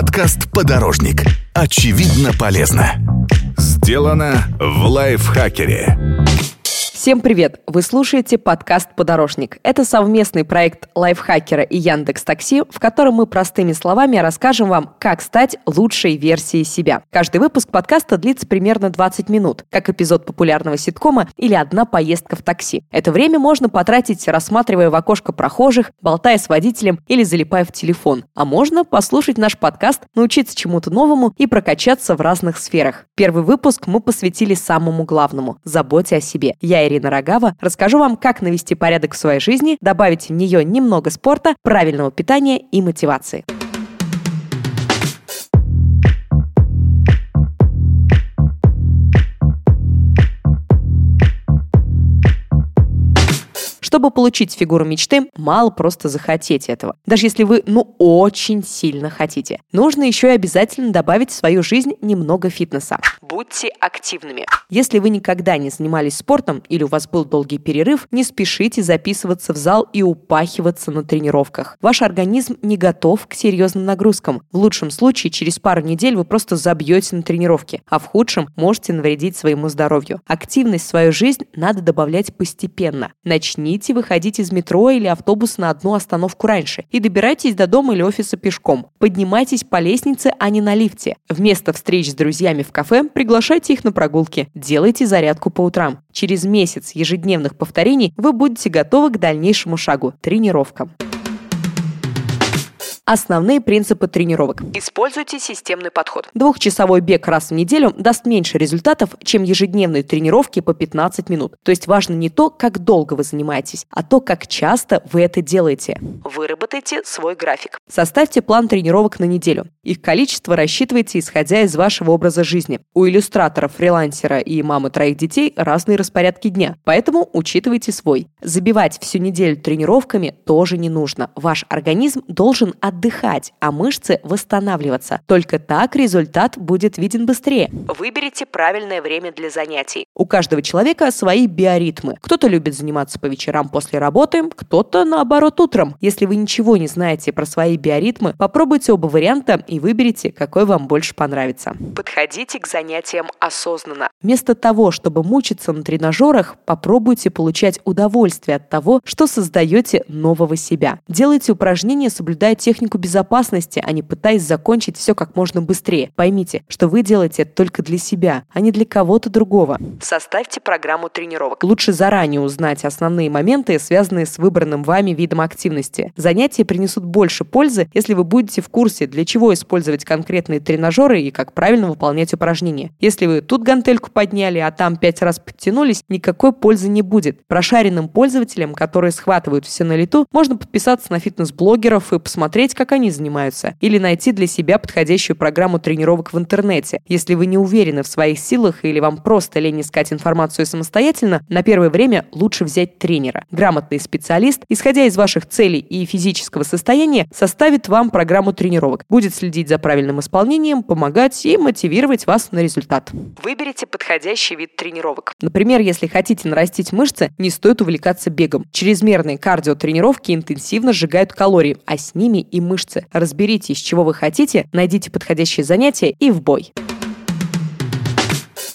Подкаст «Подорожник». Очевидно полезно. Сделано в Лайфхакере. Всем привет! Вы слушаете подкаст «Подорожник». Это совместный проект Лайфхакера и Яндекс.Такси, в котором мы простыми словами расскажем вам, как стать лучшей версией себя. Каждый выпуск подкаста длится примерно 20 минут, как эпизод популярного ситкома или одна поездка в такси. Это время можно потратить, рассматривая в окошко прохожих, болтая с водителем или залипая в телефон. А можно послушать наш подкаст, научиться чему-то новому и прокачаться в разных сферах. Первый выпуск мы посвятили самому главному – заботе о себе. Я Рина Рогава, расскажу вам, как навести порядок в своей жизни, добавить в нее немного спорта, правильного питания и мотивации. Чтобы получить фигуру мечты, мало просто захотеть этого. Даже если вы, очень сильно хотите. Нужно еще и обязательно добавить в свою жизнь немного фитнеса. Будьте активными. Если вы никогда не занимались спортом или у вас был долгий перерыв, не спешите записываться в зал и упахиваться на тренировках. Ваш организм не готов к серьезным нагрузкам. В лучшем случае через пару недель вы просто забьете на тренировке, а в худшем можете навредить своему здоровью. Активность в свою жизнь надо добавлять постепенно. Начните выходить из метро или автобуса на одну остановку раньше и добирайтесь до дома или офиса пешком. Поднимайтесь по лестнице, а не на лифте. Вместо встреч с друзьями в кафе приглашайте их на прогулки. Делайте зарядку по утрам. Через месяц ежедневных повторений вы будете готовы к дальнейшему шагу – тренировкам. Основные принципы тренировок. Используйте системный подход. Двухчасовой бег раз в неделю даст меньше результатов, чем ежедневные тренировки по 15 минут. То есть важно не то, как долго вы занимаетесь, а то, как часто вы это делаете. Выработайте свой график. Составьте план тренировок на неделю. Их количество рассчитывайте, исходя из вашего образа жизни. У иллюстратора, фрилансера и мамы 3 детей разные распорядки дня, поэтому учитывайте свой. Забивать всю неделю тренировками тоже не нужно. Ваш организм должен отдыхать, а мышцы восстанавливаться. Только так результат будет виден быстрее. Выберите правильное время для занятий. У каждого человека свои биоритмы. Кто-то любит заниматься по вечерам после работы, кто-то, наоборот, утром. Если вы ничего не знаете про свои биоритмы, попробуйте оба варианта и выберите, какой вам больше понравится. Подходите к занятиям осознанно. Вместо того, чтобы мучиться на тренажерах, попробуйте получать удовольствие от того, что создаете нового себя. Делайте упражнения, соблюдая технику безопасности, а не пытаясь закончить все как можно быстрее. Поймите, что вы делаете это только для себя, а не для кого-то другого. Составьте программу тренировок. Лучше заранее узнать основные моменты, связанные с выбранным вами видом активности. Занятия принесут больше пользы, если вы будете в курсе, для чего использовать конкретные тренажеры и как правильно выполнять упражнения. Если вы тут гантельку подняли, а там 5 раз подтянулись, никакой пользы не будет. Прошаренным пользователям, которые схватывают все на лету, можно подписаться на фитнес-блогеров и посмотреть, как они занимаются, или найти для себя подходящую программу тренировок в интернете. Если вы не уверены в своих силах или вам просто лень искать информацию самостоятельно, на первое время лучше взять тренера. Грамотный специалист, исходя из ваших целей и физического состояния, составит вам программу тренировок, будет следить за правильным исполнением, помогать и мотивировать вас на результат. Выберите подходящий вид тренировок. Например, если хотите нарастить мышцы, не стоит увлекаться бегом. Чрезмерные кардиотренировки интенсивно сжигают калории, а с ними и мышцы. Разберитесь, чего вы хотите, найдите подходящее занятие и в бой.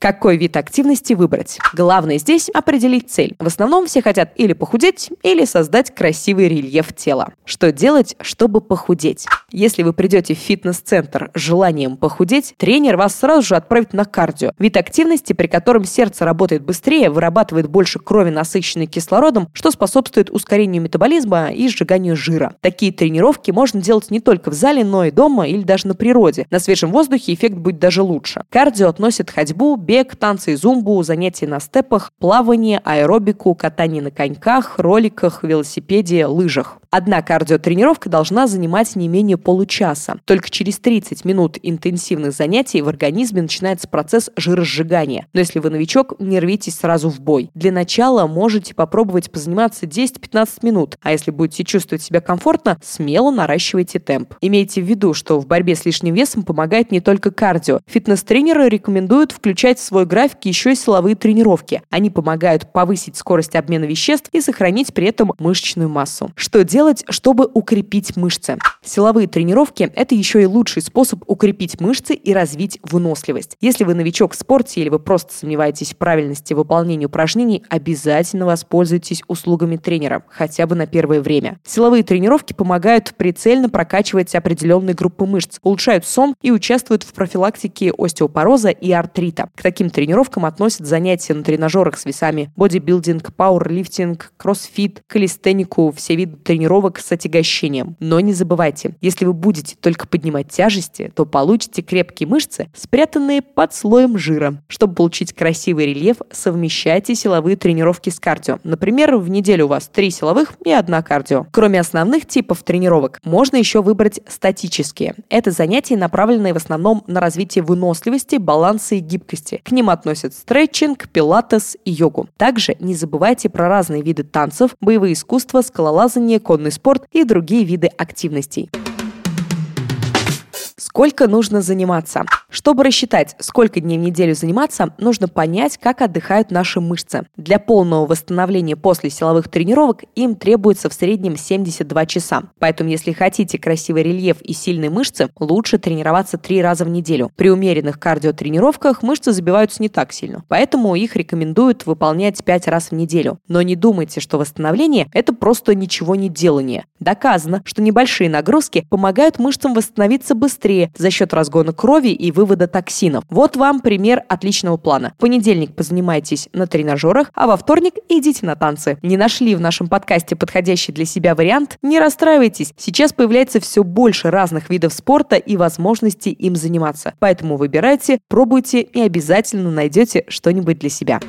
Какой вид активности выбрать? Главное здесь определить цель. В основном все хотят или похудеть, или создать красивый рельеф тела. Что делать, чтобы похудеть? Если вы придете в фитнес-центр с желанием похудеть, тренер вас сразу же отправит на кардио. Вид активности, при котором сердце работает быстрее, вырабатывает больше крови, насыщенной кислородом, что способствует ускорению метаболизма и сжиганию жира. Такие тренировки можно делать не только в зале, но и дома или даже на природе. На свежем воздухе эффект будет даже лучше. Кардио относит ходьбу, бег, танцы и зумбу, занятия на степах, плавание, аэробику, катание на коньках, роликах, велосипеде, лыжах. Одна кардиотренировка должна занимать не менее получаса. Только через 30 минут интенсивных занятий в организме начинается процесс жиросжигания. Но если вы новичок, не рвитесь сразу в бой. Для начала можете попробовать позаниматься 10-15 минут, а если будете чувствовать себя комфортно, смело наращивайте темп. Имейте в виду, что в борьбе с лишним весом помогает не только кардио. Фитнес-тренеры рекомендуют включать в свой график еще и силовые тренировки. Они помогают повысить скорость обмена веществ и сохранить при этом мышечную массу. Что делать? делать, чтобы укрепить мышцы. Силовые тренировки – это еще и лучший способ укрепить мышцы и развить выносливость. Если вы новичок в спорте или вы просто сомневаетесь в правильности выполнения упражнений, обязательно воспользуйтесь услугами тренера, хотя бы на первое время. Силовые тренировки помогают прицельно прокачивать определенные группы мышц, улучшают сон и участвуют в профилактике остеопороза и артрита. К таким тренировкам относят занятия на тренажерах с весами, бодибилдинг, пауэрлифтинг, кроссфит, калистенику, все виды тренировок с отягощением. Но не забывайте, если вы будете только поднимать тяжести, то получите крепкие мышцы, спрятанные под слоем жира. Чтобы получить красивый рельеф, совмещайте силовые тренировки с кардио. Например, в неделю у вас 3 силовых и 1 кардио. Кроме основных типов тренировок, можно еще выбрать статические. Это занятия, направленные в основном на развитие выносливости, баланса и гибкости. К ним относят стретчинг, пилатес и йогу. Также не забывайте про разные виды танцев, боевые искусства, скалолазание, конный спорт и другие виды активностей. Сколько нужно заниматься? Чтобы рассчитать, сколько дней в неделю заниматься, нужно понять, как отдыхают наши мышцы. Для полного восстановления после силовых тренировок им требуется в среднем 72 часа. Поэтому, если хотите красивый рельеф и сильные мышцы, лучше тренироваться 3 раза в неделю. При умеренных кардиотренировках мышцы забиваются не так сильно, поэтому их рекомендуют выполнять 5 раз в неделю. Но не думайте, что восстановление – это просто ничего не делание. Доказано, что небольшие нагрузки помогают мышцам восстановиться быстрее, за счет разгона крови и вывода токсинов. Вот вам пример отличного плана. В понедельник позанимайтесь на тренажерах, а во вторник идите на танцы. Не нашли в нашем подкасте подходящий для себя вариант? Не расстраивайтесь. Сейчас появляется все больше разных видов спорта и возможностей им заниматься. Поэтому выбирайте, пробуйте и обязательно найдете что-нибудь для себя.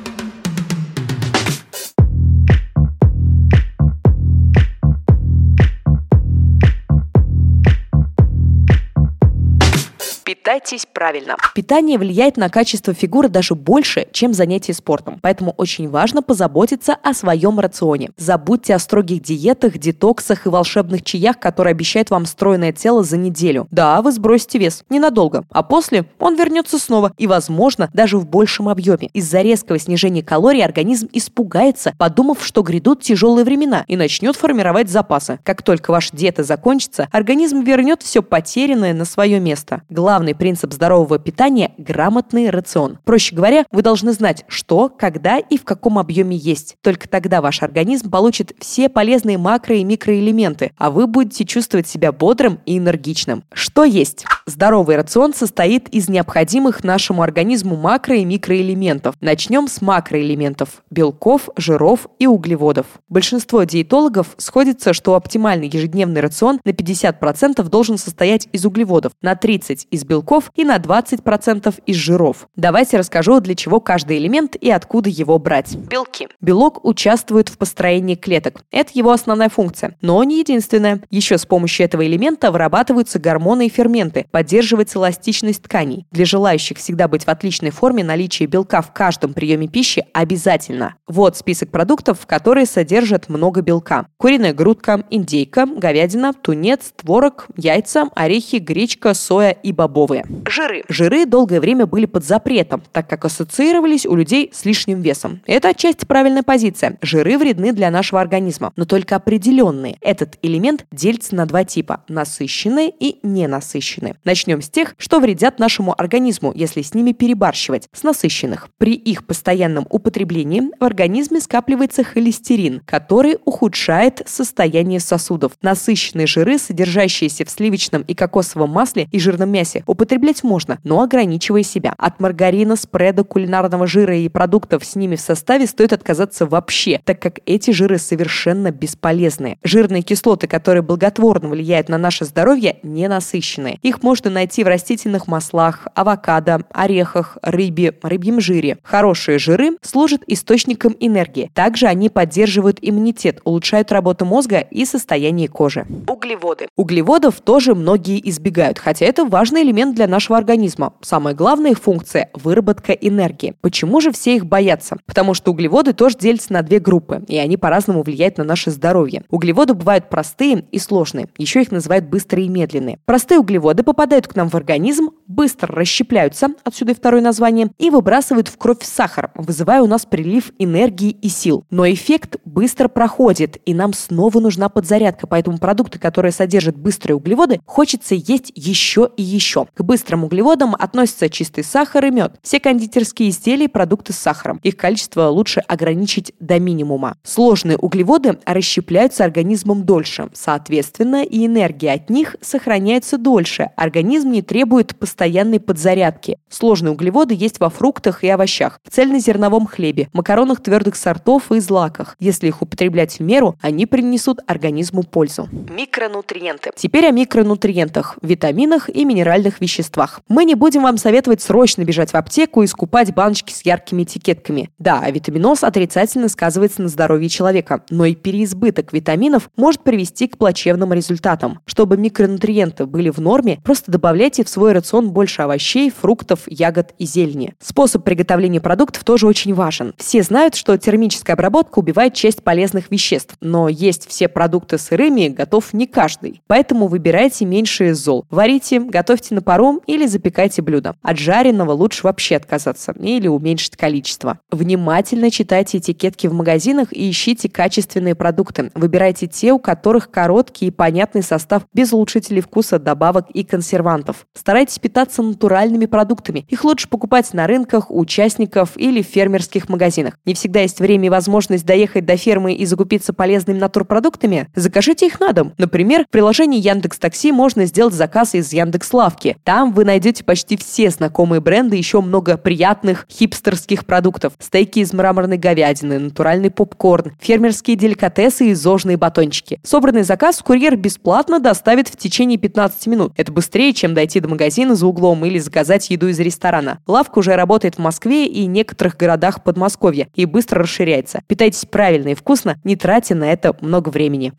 Питайтесь правильно. Питание влияет на качество фигуры даже больше, чем занятия спортом. Поэтому очень важно позаботиться о своем рационе. Забудьте о строгих диетах, детоксах и волшебных чаях, которые обещают вам стройное тело за неделю. Да, вы сбросите вес ненадолго, а после он вернется снова и, возможно, даже в большем объеме. Из-за резкого снижения калорий организм испугается, подумав, что грядут тяжелые времена, и начнет формировать запасы. Как только ваша диета закончится, организм вернет все потерянное на свое место. Главный принцип здорового питания – грамотный рацион. Проще говоря, вы должны знать, что, когда и в каком объеме есть. Только тогда ваш организм получит все полезные макро- и микроэлементы, а вы будете чувствовать себя бодрым и энергичным. Что есть? Здоровый рацион состоит из необходимых нашему организму макро- и микроэлементов. Начнем с макроэлементов – белков, жиров и углеводов. Большинство диетологов сходится, что оптимальный ежедневный рацион на 50% должен состоять из углеводов, на 30% из белков и на 20% из жиров. Давайте расскажу, для чего каждый элемент и откуда его брать. Белки. Белок участвует в построении клеток. Это его основная функция, но не единственная. Еще с помощью этого элемента вырабатываются гормоны и ферменты, поддерживается эластичность тканей. Для желающих всегда быть в отличной форме наличие белка в каждом приеме пищи обязательно. Вот список продуктов, которые содержат много белка. Куриная грудка, индейка, говядина, тунец, творог, яйца, орехи, гречка, соя и бобовые. Жиры. Жиры долгое время были под запретом, так как ассоциировались у людей с лишним весом. Это отчасти правильная позиция. Жиры вредны для нашего организма, но только определенные. Этот элемент делится на 2 типа – насыщенные и ненасыщенные. Начнем с тех, что вредят нашему организму, если с ними перебарщивать, с насыщенных. При их постоянном употреблении в организме скапливается холестерин, который ухудшает состояние сосудов. Насыщенные жиры, содержащиеся в сливочном и кокосовом масле и жирном мясе, употреблять можно, но ограничивая себя. От маргарина, спреда, кулинарного жира и продуктов с ними в составе стоит отказаться вообще, так как эти жиры совершенно бесполезны. Жирные кислоты, которые благотворно влияют на наше здоровье, ненасыщенные. Их можно найти в растительных маслах, авокадо, орехах, рыбе, рыбьем жире. Хорошие жиры служат источником энергии. Также они поддерживают иммунитет, улучшают работу мозга и состояние кожи. Углеводы. Углеводов тоже многие избегают, хотя это важный элемент для нашего организма. Самая главная их функция – выработка энергии. Почему же все их боятся? Потому что углеводы тоже делятся на две группы, и они по-разному влияют на наше здоровье. Углеводы бывают простые и сложные. Еще их называют быстрые и медленные. Простые углеводы попадают к нам в организм, быстро расщепляются, отсюда и второе название, и выбрасывают в кровь сахар, вызывая у нас прилив энергии и сил. Но эффект быстро проходит, и нам снова нужна подзарядка, поэтому продукты, которые содержат быстрые углеводы, хочется есть еще и еще. К быстрым углеводам относятся чистый сахар и мед, все кондитерские изделия и продукты с сахаром. Их количество лучше ограничить до минимума. Сложные углеводы расщепляются организмом дольше, соответственно, и энергия от них сохраняется дольше. Организм не требует постоянной подзарядки. Сложные углеводы есть во фруктах и овощах, в цельнозерновом хлебе, макаронах твердых сортов и злаках. Если их употреблять в меру, они принесут организму пользу. Микронутриенты. Теперь о микронутриентах, витаминах и минеральных веществах. Мы не будем вам советовать срочно бежать в аптеку и скупать баночки с яркими этикетками. Да, витаминоз отрицательно сказывается на здоровье человека, но и переизбыток витаминов может привести к плачевным результатам. Чтобы микронутриенты были в норме, просто добавляйте в свой рацион больше овощей, фруктов, ягод и зелени. Способ приготовления продуктов тоже очень важен. Все знают, что термическая обработка убивает часть полезных веществ, но есть все продукты сырыми готов не каждый. Поэтому выбирайте меньше из зол. Варите, готовьте на пару или запекайте блюдо. От жареного лучше вообще отказаться или уменьшить количество. Внимательно читайте этикетки в магазинах и ищите качественные продукты. Выбирайте те, у которых короткий и понятный состав без улучшителей вкуса, добавок и консервантов. Старайтесь питаться натуральными продуктами. Их лучше покупать на рынках, у участников или в фермерских магазинах. Не всегда есть время и возможность доехать до фермы и закупиться полезными натурпродуктами? Закажите их на дом. Например, в приложении Яндекс.Такси можно сделать заказ из Яндекс.Лавки. Там вы найдете почти все знакомые бренды, еще много приятных хипстерских продуктов. Стейки из мраморной говядины, натуральный попкорн, фермерские деликатесы и зожные батончики. Собранный заказ курьер бесплатно доставит в течение 15 минут. Это быстрее, чем дойти до магазина за углом или заказать еду из ресторана. Лавка уже работает в Москве и некоторых городах Подмосковья и быстро расширяется. Питайтесь правильно и вкусно, не тратя на это много времени.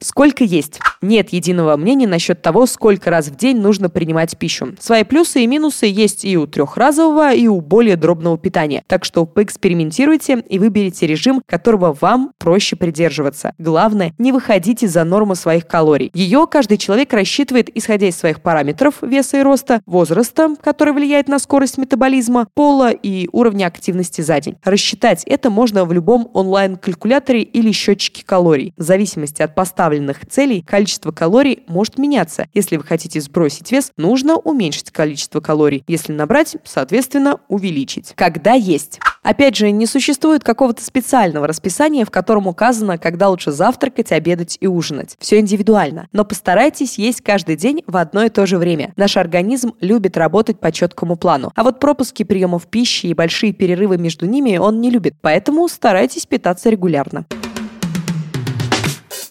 Сколько есть? Нет единого мнения насчет того, сколько раз в день нужно принимать пищу. Свои плюсы и минусы есть и у трехразового, и у более дробного питания. Так что поэкспериментируйте и выберите режим, которого вам проще придерживаться. Главное, не выходите за норму своих калорий. Ее каждый человек рассчитывает, исходя из своих параметров веса и роста, возраста, который влияет на скорость метаболизма, пола и уровня активности за день. Рассчитать это можно в любом онлайн-калькуляторе или счетчике калорий. В зависимости от поставленных целей, количество калорий может меняться. Если вы хотите сбросить вес, нужно уменьшить количество калорий. Если набрать, соответственно, увеличить. Когда есть? Опять же, не существует какого-то специального расписания, в котором указано, когда лучше завтракать, обедать и ужинать. Все индивидуально. Но постарайтесь есть каждый день в одно и то же время. Наш организм любит работать по четкому плану. А вот пропуски приемов пищи и большие перерывы между ними он не любит. Поэтому старайтесь питаться регулярно.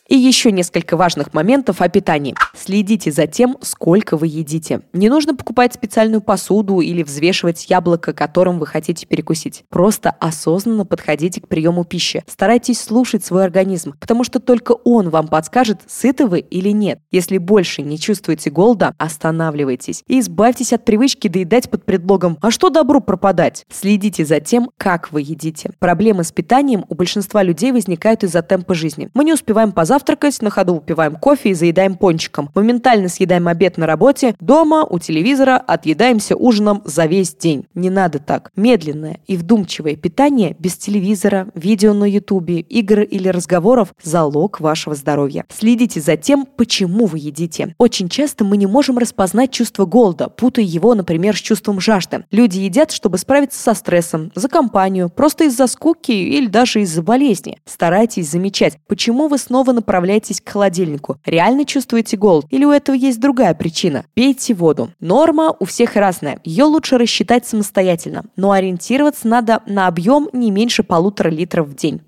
И еще несколько важных моментов о питании. Следите за тем, сколько вы едите. Не нужно покупать специальную посуду или взвешивать яблоко, которым вы хотите перекусить. Просто осознанно подходите к приему пищи. Старайтесь слушать свой организм, потому что только он вам подскажет, сыты вы или нет. Если больше не чувствуете голода, останавливайтесь и избавьтесь от привычки доедать под предлогом «А что добру пропадать?». Следите за тем, как вы едите. Проблемы с питанием у большинства людей возникают из-за темпа жизни. Мы не успеваем позавтракать, на ходу выпиваем кофе и заедаем пончиком. Моментально съедаем обед на работе, дома, у телевизора, отъедаемся ужином за весь день. Не надо так. Медленное и вдумчивое питание без телевизора, видео на ютубе, игр или разговоров – залог вашего здоровья. Следите за тем, почему вы едите. Очень часто мы не можем распознать чувство голода, путая его, например, с чувством жажды. Люди едят, чтобы справиться со стрессом, за компанию, просто из-за скуки или даже из-за болезни. Старайтесь замечать, почему вы снова направляйтесь к холодильнику. Реально чувствуете голод? Или у этого есть другая причина? Пейте воду. Норма у всех разная. Ее лучше рассчитать самостоятельно. Но ориентироваться надо на объем не меньше 1,5 литра в день.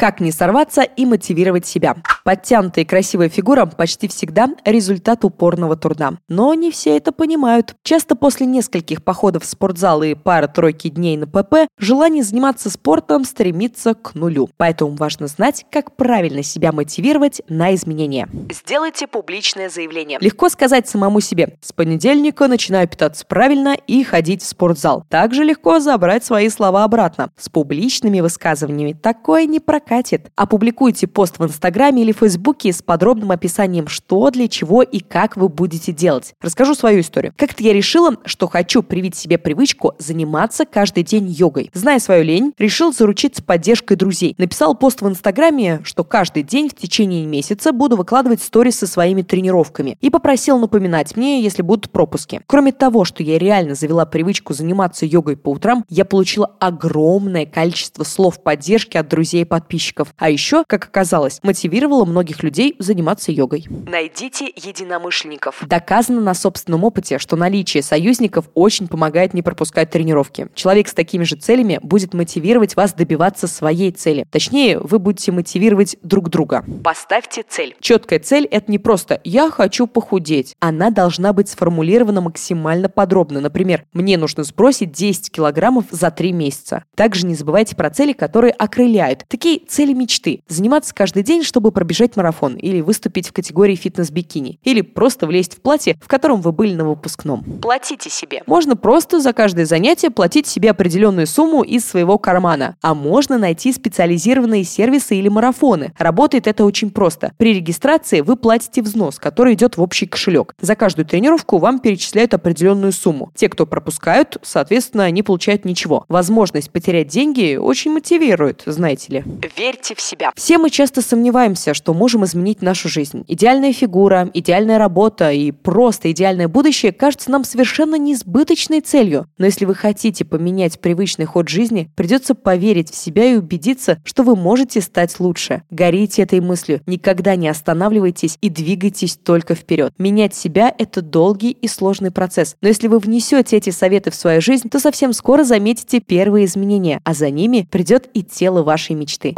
Как не сорваться и мотивировать себя. Подтянутая и красивая фигура почти всегда результат упорного труда. Но не все это понимают. Часто после нескольких походов в спортзал и пары-тройки дней на ПП желание заниматься спортом стремится к нулю. Поэтому важно знать, как правильно себя мотивировать на изменения. Сделайте публичное заявление. Легко сказать самому себе: с понедельника начинаю питаться правильно и ходить в спортзал. Также легко забрать свои слова обратно. С публичными высказываниями такое не прокатит. Опубликуйте пост в Инстаграме или Фейсбуке с подробным описанием, что, для чего и как вы будете делать. Расскажу свою историю. Как-то я решила, что хочу привить себе привычку заниматься каждый день йогой. Зная свою лень, решил заручиться поддержкой друзей. Написал пост в Инстаграме, что каждый день в течение месяца буду выкладывать сторис со своими тренировками, и попросил напоминать мне, если будут пропуски. Кроме того, что я реально завела привычку заниматься йогой по утрам, я получила огромное количество слов поддержки от друзей и подписчиков. А еще, как оказалось, мотивировала многих людей заниматься йогой. Найдите единомышленников. Доказано на собственном опыте, что наличие союзников очень помогает не пропускать тренировки. Человек с такими же целями будет мотивировать вас добиваться своей цели. Точнее, вы будете мотивировать друг друга. Поставьте цель. Четкая цель – это не просто «я хочу похудеть». Она должна быть сформулирована максимально подробно. Например, «мне нужно сбросить 10 килограммов за 3 месяца». Также не забывайте про цели, которые окрыляют. Такие цели мечты. Заниматься каждый день, чтобы пробежать марафон или выступить в категории фитнес-бикини. Или просто влезть в платье, в котором вы были на выпускном. Платите себе. Можно просто за каждое занятие платить себе определенную сумму из своего кармана. А можно найти специализированные сервисы или марафоны. Работает это очень просто. При регистрации вы платите взнос, который идет в общий кошелек. За каждую тренировку вам перечисляют определенную сумму. Те, кто пропускают, соответственно, не получают ничего. Возможность потерять деньги очень мотивирует, знаете ли. Верьте в себя. Все мы часто сомневаемся, что можем изменить нашу жизнь. Идеальная фигура, идеальная работа и просто идеальное будущее кажется нам совершенно неизбыточной целью. Но если вы хотите поменять привычный ход жизни, придется поверить в себя и убедиться, что вы можете стать лучше. Горите этой мыслью, никогда не останавливайтесь и двигайтесь только вперед. Менять себя – это долгий и сложный процесс. Но если вы внесете эти советы в свою жизнь, то совсем скоро заметите первые изменения, а за ними придет и тело вашей мечты.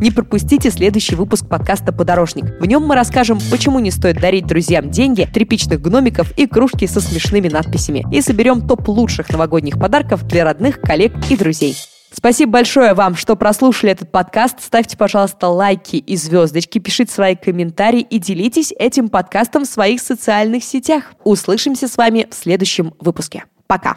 Не пропустите следующий выпуск подкаста «Подорожник». В нем мы расскажем, почему не стоит дарить друзьям деньги, тряпичных гномиков и кружки со смешными надписями. И соберем топ лучших новогодних подарков для родных, коллег и друзей. Спасибо большое вам, что прослушали этот подкаст. Ставьте, пожалуйста, лайки и звездочки, пишите свои комментарии и делитесь этим подкастом в своих социальных сетях. Услышимся с вами в следующем выпуске. Пока!